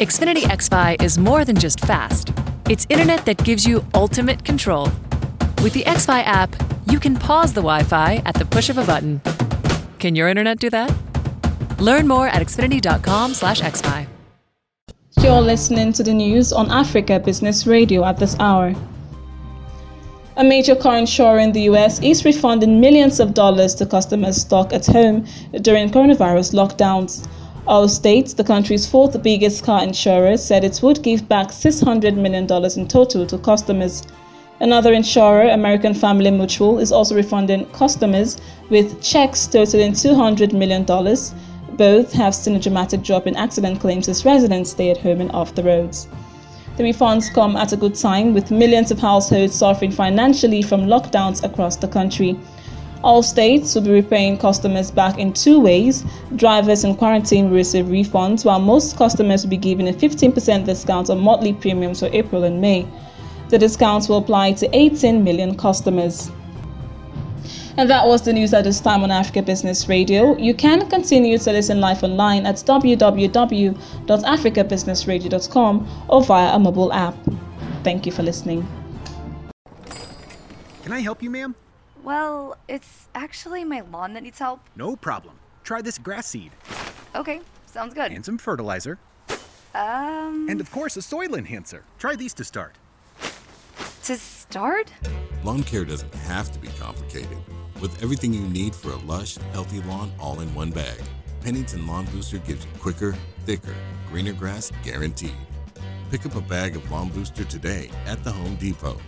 Xfinity XFi is more than just fast. It's internet that gives you ultimate control. With the XFi app, you can pause the Wi-Fi at the push of a button. Can your internet do that? Learn more at xfinity.com/XFi. You're listening to the news on Africa Business Radio at this hour. A major car insurer in the U.S. is refunding millions of dollars to customers stuck at home during coronavirus lockdowns. Allstate, the country's fourth biggest car insurer, said it would give back $600 million in total to customers. Another insurer, American Family Mutual, is also refunding customers with checks totaling $200 million. Both have seen a dramatic drop in accident claims as residents stay at home and off the roads. The refunds come at a good time, with millions of households suffering financially from lockdowns across the country. All states will be repaying customers back in two ways. Drivers in quarantine will receive refunds, while most customers will be given a 15% discount on monthly premiums for April and May. The discounts will apply to 18 million customers. And that was the news at this time on Africa Business Radio. You can continue to listen live online at www.africabusinessradio.com or via a mobile app. Thank you for listening. Can I help you, ma'am? Well, it's actually my lawn that needs help. No problem. Try this grass seed. Okay, sounds good. And some fertilizer. And of course, a soil enhancer. Try these to start. To start? Lawn care doesn't have to be complicated. With everything you need for a lush, healthy lawn all in one bag, Pennington Lawn Booster gives you quicker, thicker, greener grass guaranteed. Pick up a bag of Lawn Booster today at the Home Depot.